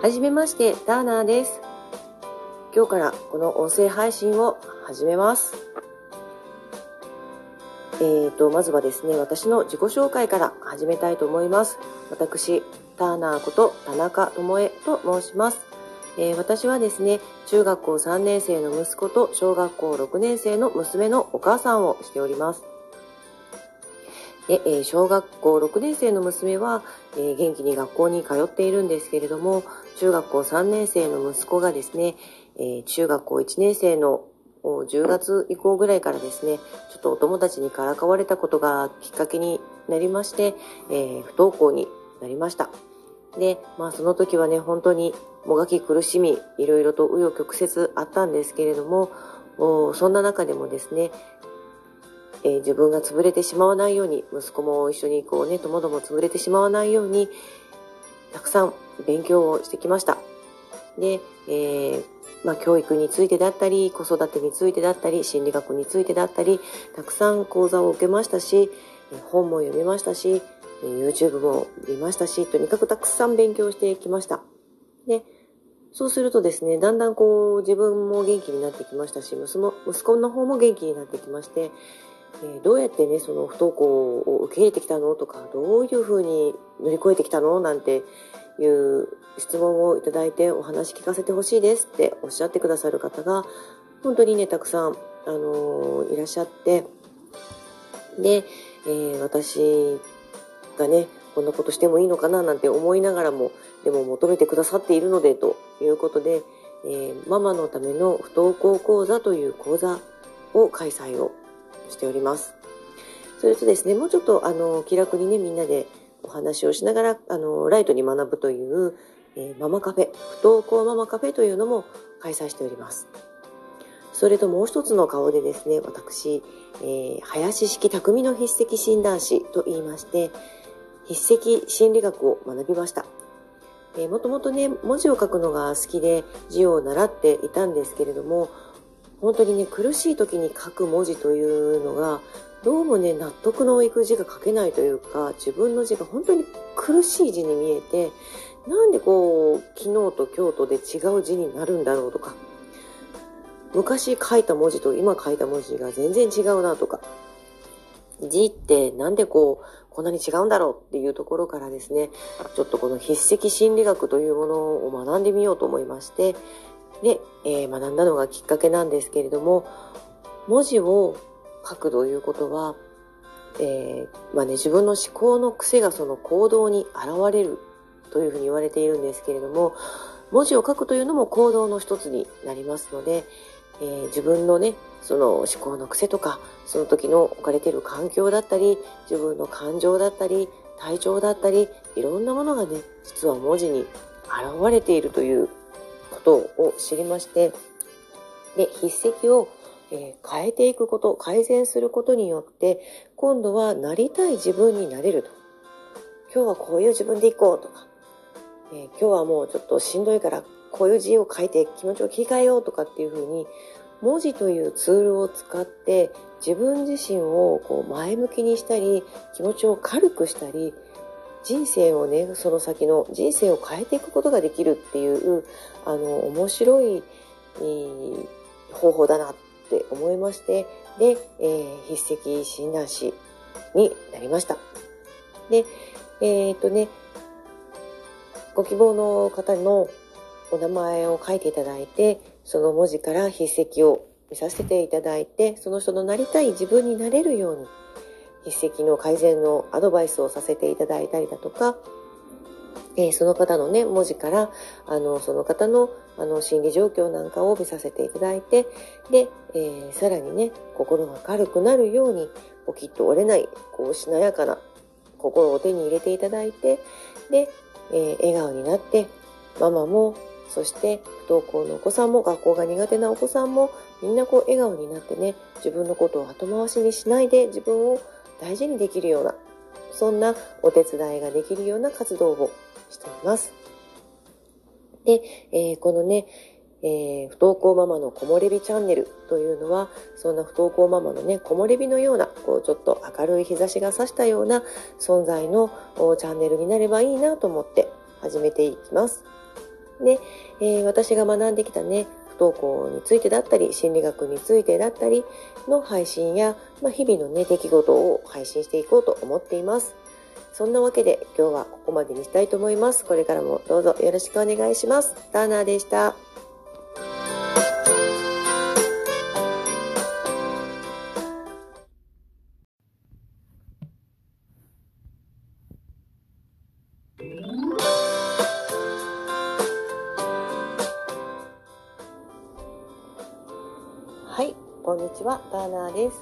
はじめまして、ターナーです。今日からこの音声配信を始めます。まずはですね、私の自己紹介から始めたいと思います。私、ターナーこと田中智恵と申します。私はですね、中学校3年生の息子と小学校6年生の娘のお母さんをしております。で、小学校6年生の娘は元気に学校に通っているんですけれども、中学校3年生の息子がですね、中学校1年生の10月以降ぐらいからですね、ちょっとお友達にからかわれたことがきっかけになりまして、不登校になりました。で、その時はね、本当にもがき苦しみ、いろいろと紆余曲折あったんですけれども、そんな中でもですね、自分が潰れてしまわないように、息子も一緒にこうね、ともども潰れてしまわないようにたくさん勉強をしてきました。で、教育についてだったり、子育てについてだったり、心理学についてだったり、たくさん講座を受けましたし、本も読みましたし、YouTube も見ましたし、とにかくたくさん勉強してきました。で、そうするとですね、だんだんこう自分も元気になってきましたし、息子の方も元気になってきまして、どうやってね、その不登校を受け入れてきたのとか、どういうふうに乗り越えてきたのなんていう質問をいただいて、お話聞かせてほしいですっておっしゃってくださる方が本当にね、たくさん、いらっしゃって、で、私がね、こんなことしてもいいのかななんて思いながらも、でも求めてくださっているのでということで、ママのための不登校講座という講座を開催をしております。それとですね、もうちょっと気楽にね、みんなでお話をしながらライトに学ぶという、ママカフェ、不登校ママカフェというのも開催しております。それともう一つの顔でですね、私、林式匠の筆跡診断士と言いまして、筆跡心理学を学びました。もともとね、文字を書くのが好きで字を習っていたんですけれども、本当にね、苦しい時に書く文字というのがどうもね、納得のいく字が書けないというか、自分の字が本当に苦しい字に見えて、なんでこう昨日と今日とで違う字になるんだろうとか、昔書いた文字と今書いた文字が全然違うなとか、字ってなんでこんなに違うんだろうっていうところからですね、ちょっとこの筆跡心理学というものを学んでみようと思いまして、で、学んだのがきっかけなんですけれども、文字を書くということは、自分の思考の癖がその行動に現れるというふうに言われているんですけれども、文字を書くというのも行動の一つになりますので、自分のね、その思考の癖とか、その時の置かれている環境だったり、自分の感情だったり、体調だったり、いろんなものがね、実は文字に現れているということを知りまして、で、筆跡を変えていくこと、改善することによって、今度はなりたい自分になれると。今日はこういう自分でいこうとか、今日はもうちょっとしんどいからこういう字を書いて気持ちを切り替えようとかっていう風に、文字というツールを使って自分自身をこう前向きにしたり、気持ちを軽くしたり、人生をね、その先の人生を変えていくことができるっていう、面白い方法だなって思いまして、で、筆跡診断士になりました。で、ご希望の方のお名前を書いていただいて、その文字から筆跡を見させていただいて、その人のなりたい自分になれるように筆跡の改善のアドバイスをさせていただいたりだとか、その方のね、文字からその方の心理状況なんかを見させていただいて、で、さらにね、心が軽くなるように、ポキッと折れないこうしなやかな心を手に入れていただいて、で、笑顔になって、ママも、そして不登校のお子さんも、学校が苦手なお子さんも、みんなこう笑顔になってね、自分のことを後回しにしないで、自分を大事にできるような、そんなお手伝いができるような活動をしています。で、このね、不登校ママの木漏れ日チャンネルというのは、そんな不登校ママのね、木漏れ日のようなこうちょっと明るい日差しが差したような存在のチャンネルになればいいなと思って始めていきます。で、私が学んできたね、不登校についてだったり、心理学についてだったりの配信や、日々のね、出来事を配信していこうと思っています。そんなわけで今日はここまでにしたいと思います。これからもどうぞよろしくお願いします。ターナーでした。はい、こんにちは、ターナーです。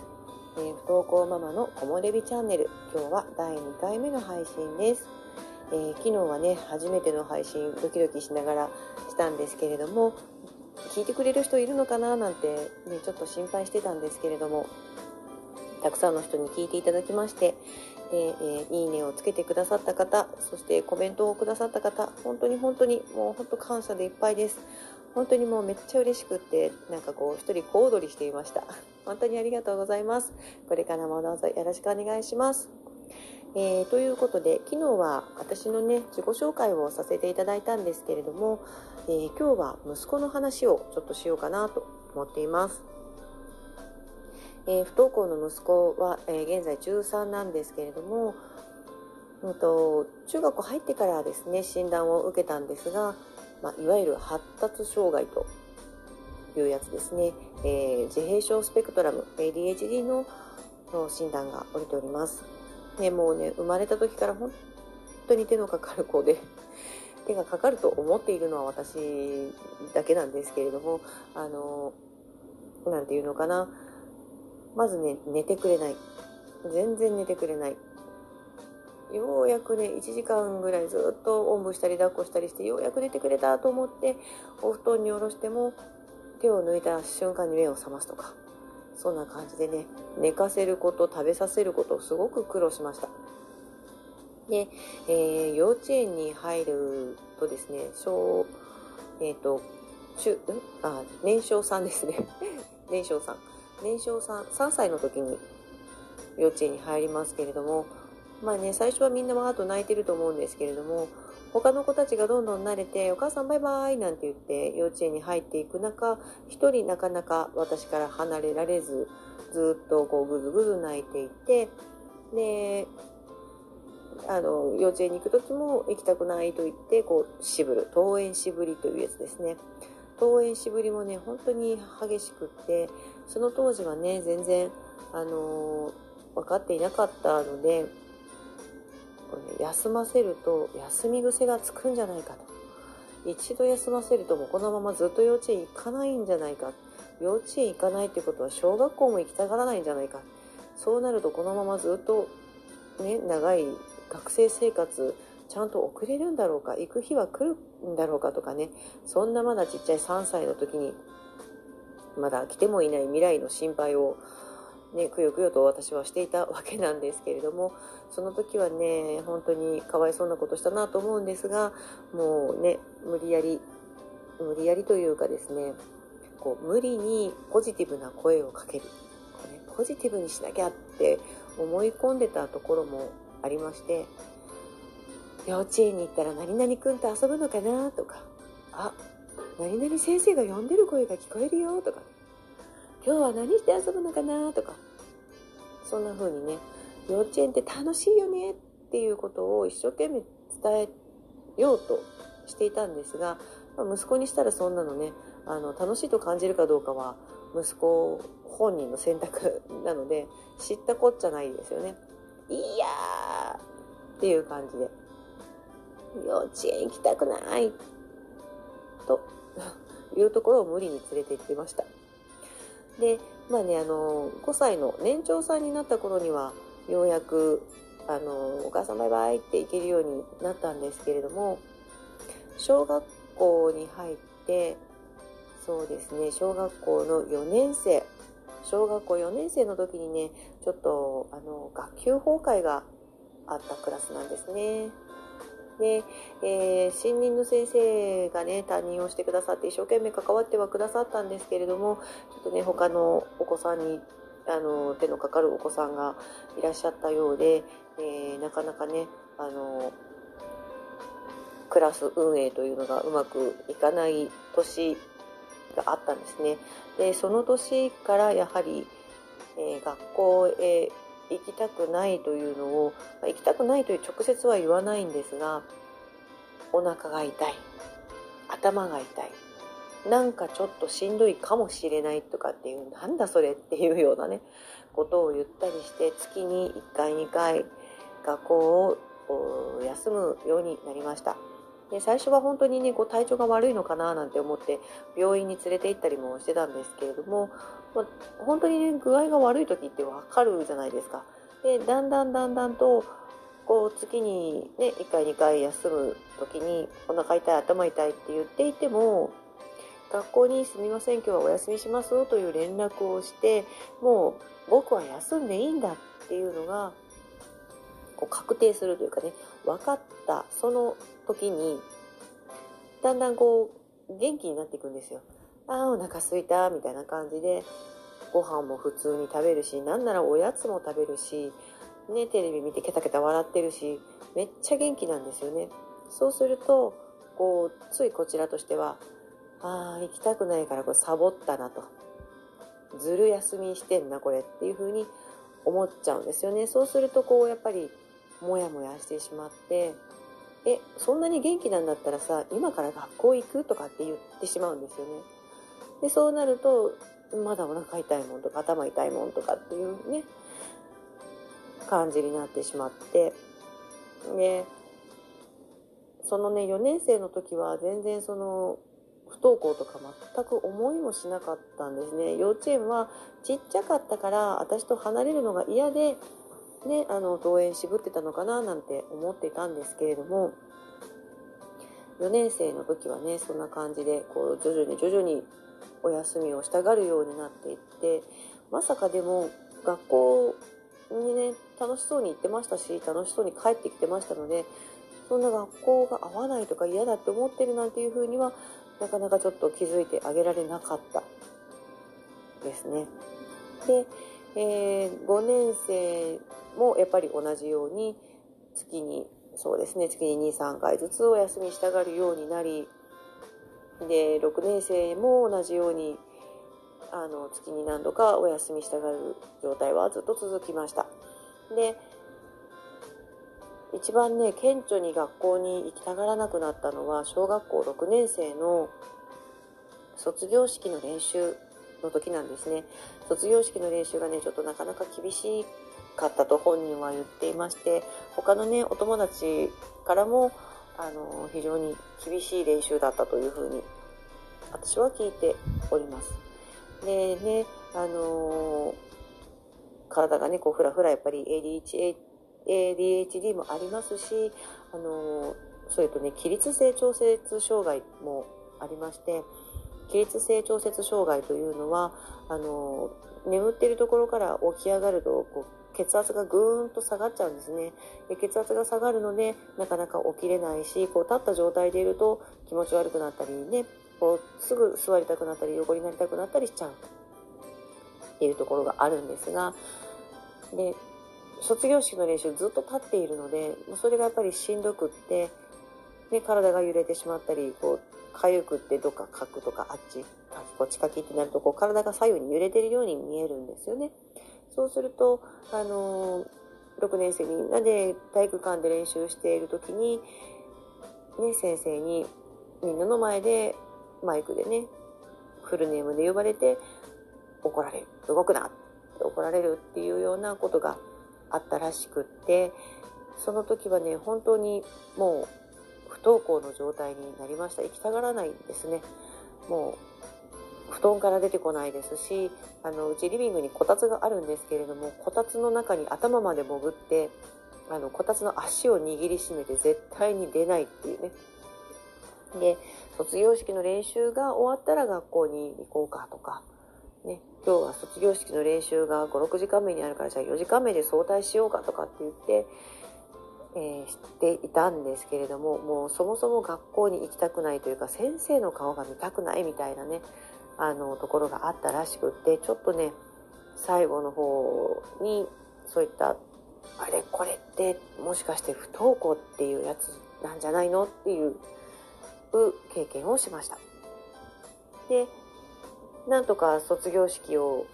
不登校ママの木漏れ日チャンネル、今日は第2回目の配信です。昨日はね、初めての配信ドキドキしながらしたんですけれども、聞いてくれる人いるのかななんて、ね、ちょっと心配してたんですけれども、たくさんの人に聞いていただきまして、で、いいねをつけてくださった方、そしてコメントをくださった方、本当にもう本当感謝でいっぱいです。本当にもうめっちゃ嬉しくって、なんかこう一人小踊りしていました。本当にありがとうございます。これからもどうぞよろしくお願いします。ということで、昨日は私のね、自己紹介をさせていただいたんですけれども、今日は息子の話をちょっとしようかなと思っています。不登校の息子は、現在中3なんですけれども、中学校入ってからですね、診断を受けたんですが、いわゆる発達障害というやつですね、自閉症スペクトラム ADHD の診断が下りております。ね、もうね、生まれた時から本当に手のかかる子で、手がかかると思っているのは私だけなんですけれども、なんていうのかな、まずね、寝てくれない。全然寝てくれない。ようやくね、1時間ぐらいずっとおんぶしたり抱っこしたりして、ようやく寝てくれたと思ってお布団に下ろしても、手を抜いた瞬間に目を覚ますとか、そんな感じでね、寝かせること、食べさせること、すごく苦労しました。で、幼稚園に入るとですね、年少さんですね。3歳の時に幼稚園に入りますけれども、最初はみんなわーっと泣いてると思うんですけれども、他の子たちがどんどん慣れて、お母さんバイバイなんて言って幼稚園に入っていく中、一人なかなか私から離れられず、ずっとこうぐずぐず泣いていて、で、幼稚園に行く時も行きたくないと言ってこう渋る、登園渋りというやつですね。登園しぶりもね、本当に激しくって、その当時はね、全然、分かっていなかったので、これね、休ませると休み癖がつくんじゃないかと、一度休ませるともうこのままずっと幼稚園行かないんじゃないか、幼稚園行かないってことは小学校も行きたがらないんじゃないか、そうなるとこのままずっと、ね、長い学生生活ちゃんと送れるんだろうか、行く日は来るんだろうかとかね、そんなまだちっちゃい3歳の時に、まだ来てもいない未来の心配を、ね、くよくよと私はしていたわけなんですけれども、その時はね、本当にかわいそうなことしたなと思うんですが、もうね、無理やりというかですね、こう無理にポジティブな声をかける、ポジティブにしなきゃって思い込んでたところもありまして、幼稚園に行ったら何々くんと遊ぶのかなとか、あ、何々先生が呼んでる声が聞こえるよとか、今日は何して遊ぶのかなとか、そんな風にね、幼稚園って楽しいよねっていうことを一生懸命伝えようとしていたんですが、息子にしたらそんなのね、楽しいと感じるかどうかは息子本人の選択なので、知ったこっちゃないですよね。いやーっていう感じで、幼稚園行きたくないというところを無理に連れて行ってました。で、5歳の年長さんになった頃には、ようやくお母さんバイバイって行けるようになったんですけれども、小学校に入って、そうですね、小学校4年生の時にね、ちょっと学級崩壊があったクラスなんですね。で、新任の先生がね担任をしてくださって一生懸命関わってはくださったんですけれども、ちょっとね他のお子さんに手のかかるお子さんがいらっしゃったようで、なかなかねクラス運営というのがうまくいかない年があったんですね。でその年からやはり、学校へ行きたくないというのを、行きたくないという直接は言わないんですが、お腹が痛い、頭が痛い、なんかちょっとしんどいかもしれないとかっていう、なんだそれっていうようなねことを言ったりして、月に1回2回学校を休むようになりました。で最初は本当にねこう体調が悪いのかななんて思って病院に連れて行ったりもしてたんですけれども、本当にね具合が悪い時ってわかるじゃないですか。でだんだんとこう月にね1回2回休む時にお腹痛い頭痛いって言っていても、学校にすみません今日はお休みしますという連絡をして、もう僕は休んでいいんだっていうのがこう確定するというかね、分かったその時にだんだんこう元気になっていくんですよ。あーお腹すいたみたいな感じでご飯も普通に食べるし、なんならおやつも食べるし、ね、テレビ見てケタケタ笑ってるし、めっちゃ元気なんですよね。そうするとこうついこちらとしては、あー行きたくないからこれサボったなと、ずる休みしてんなこれっていう風に思っちゃうんですよね。そうするとこうやっぱりモヤモヤしてしまって、そんなに元気なんだったらさ今から学校行くとかって言ってしまうんですよね。でそうなるとまだお腹痛いもんとか頭痛いもんとかっていうね感じになってしまって、でそのね4年生の時は全然その不登校とか全く思いもしなかったんですね。幼稚園はちっちゃかったから私と離れるのが嫌で、ね、登園渋ってたのかななんて思ってたんですけれども、4年生の時はねそんな感じでこう徐々にお休みをしたがるようになっていって、まさかでも学校にね楽しそうに行ってましたし、楽しそうに帰ってきてましたので、そんな学校が合わないとか嫌だって思ってるなんていうふうにはなかなかちょっと気づいてあげられなかったですね。で、5年生もやっぱり同じように月に 2,3 回ずつお休みしたがるようになり、で6年生も同じように月に何度かお休みしたがる状態はずっと続きました。で一番ね顕著に学校に行きたがらなくなったのは、小学校6年生の卒業式の練習の時なんですね。卒業式の練習がねちょっとなかなか厳しかったと本人は言っていまして、他のねお友達からも非常に厳しい練習だったというふうに私は聞いております。でね体がねこうフラフラやっぱりADHD もありますし、それとね起立性調節障害もありまして、起立性調節障害というのは眠っているところから起き上がるとこう血圧がぐーんと下がっちゃうんですね。で血圧が下がるのでなかなか起きれないし、こう立った状態でいると気持ち悪くなったりね、こうすぐ座りたくなったり横になりたくなったりしちゃうっていうところがあるんですが、で卒業式の練習ずっと立っているので、それがやっぱりしんどくって、ね、体が揺れてしまったりこうかゆくってどっかかくとかあっちこっちかきってなるとこう体が左右に揺れてるように見えるんですよね。そうすると、6年生みんなで体育館で練習している時に、ね、先生にみんなの前でマイクでねフルネームで呼ばれて怒られる、動くなって怒られるっていうようなことがあったらしくって、その時はね本当にもう不登校の状態になりました。行きたがらないんですね。もう布団から出てこないですし、うちリビングにこたつがあるんですけれども、こたつの中に頭まで潜ってこたつの足を握りしめて絶対に出ないっていうね。で卒業式の練習が終わったら学校に行こうかとかね、今日は卒業式の練習が5、6時間目にあるからじゃあ4時間目で早退しようかとかって言って、していたんですけれども、もうそもそも学校に行きたくないというか、先生の顔が見たくないみたいなね、ところがあったらしくって、ちょっとね最後の方にそういったあれこれってもしかして不登校っていうやつなんじゃないのっていう経験をしました。で、なんとか卒業式を、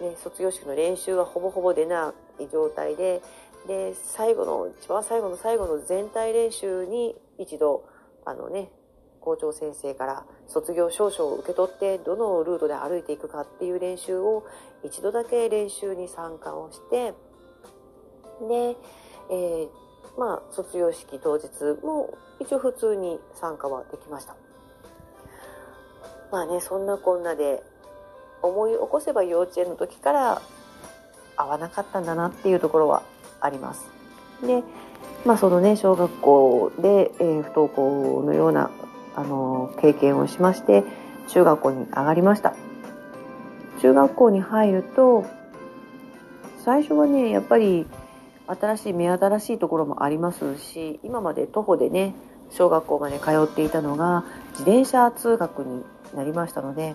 ね、卒業式の練習はほぼほぼ出ない状態で、最後の一番最後の最後の全体練習に一度校長先生から卒業証書を受け取って、どのルートで歩いていくかっていう練習を一度だけ練習に参加をして、で、卒業式当日も一応普通に参加はできました。まあね、そんなこんなで思い起こせば幼稚園の時から合わなかったんだなっていうところはあります。で、そのね、小学校で、不登校のような、経験をしまして、中学校に上がりました。中学校に入ると、最初はね、やっぱり目新しいところもありますし、今まで徒歩でね、小学校まで通っていたのが、自転車通学になりましたので、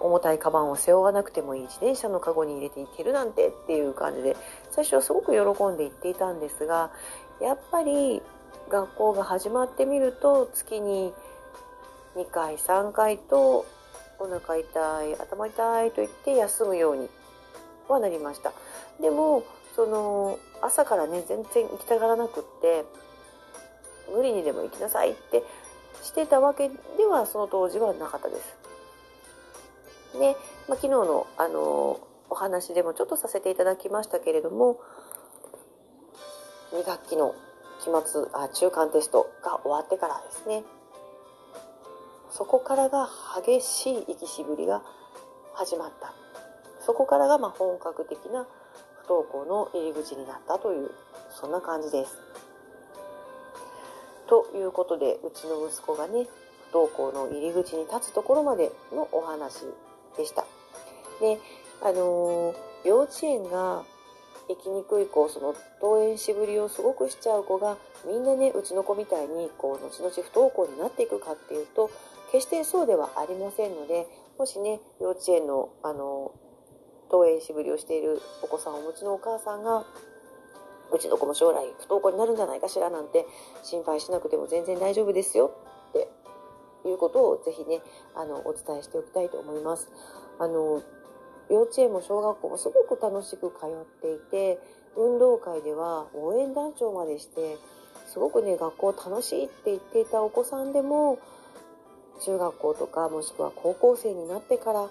重たいカバンを背負わなくてもいい、自転車のカゴに入れていけるなんてっていう感じで、最初はすごく喜んで行っていたんですが、やっぱり学校が始まってみると、月に2回3回とお腹痛い頭痛いと言って休むようにはなりました。でも朝からね全然行きたがらなくって、無理にでも行きなさいってしてたわけではその当時はなかったです。で、昨日の、お話でもちょっとさせていただきましたけれども、2学期の中間テストが終わってからですね、そこからが激しい息しぶりが始まった。そこからが本格的な不登校の入り口になったという、そんな感じです。ということで、うちの息子がね不登校の入り口に立つところまでのお話でした。で、幼稚園が行きにくい子、登園しぶりをすごくしちゃう子がみんなね、うちの子みたいに後々不登校になっていくかっていうと、決してそうではありませんので、もしね幼稚園の、登園しぶりをしているお子さんをお持ちのお母さんが、うちの子も将来不登校になるんじゃないかしらなんて心配しなくても全然大丈夫ですよっていうことを、ぜひねお伝えしておきたいと思います。幼稚園も小学校もすごく楽しく通っていて、運動会では応援団長までして、すごくね学校楽しいって言っていたお子さんでも、中学校とかもしくは高校生になってから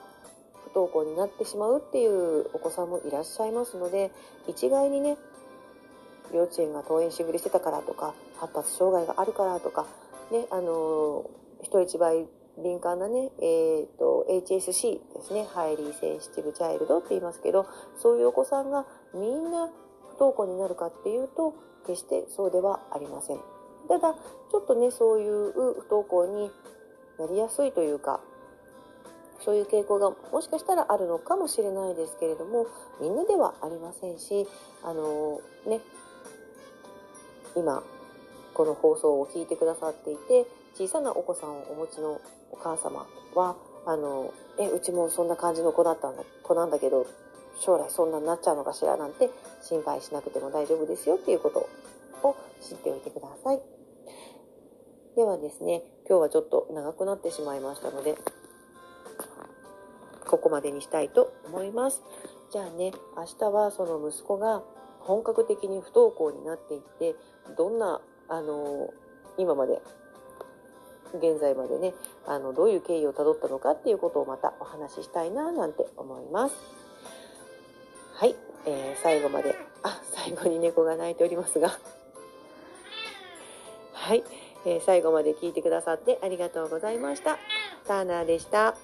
不登校になってしまうっていうお子さんもいらっしゃいますので、一概にね幼稚園が登園しぶりしてたからとか、発達障害があるからとかね、人一倍敏感なね、HSC ですね、ハイリーセンシティブチャイルドって言いますけど、そういうお子さんがみんな不登校になるかっていうと、決してそうではありません。ただちょっとね、そういう不登校になりやすいというか、そういう傾向がもしかしたらあるのかもしれないですけれども、みんなではありませんし、今この放送を聞いてくださっていて、小さなお子さんをお持ちのお母様は、うちもそんな感じの子なんだけど、将来そんなになっちゃうのかしらなんて心配しなくても大丈夫ですよっていうことを知っておいてください。ではですね、今日はちょっと長くなってしまいましたので、ここまでにしたいと思います。じゃあね、明日はその息子が本格的に不登校になっていって、どんな今まで現在までねどういう経緯をたどったのかっていうことをまたお話ししたいななんて思います。はい、最後まで最後に猫が鳴いておりますがはい、最後まで聞いてくださってありがとうございました。ターナーでした。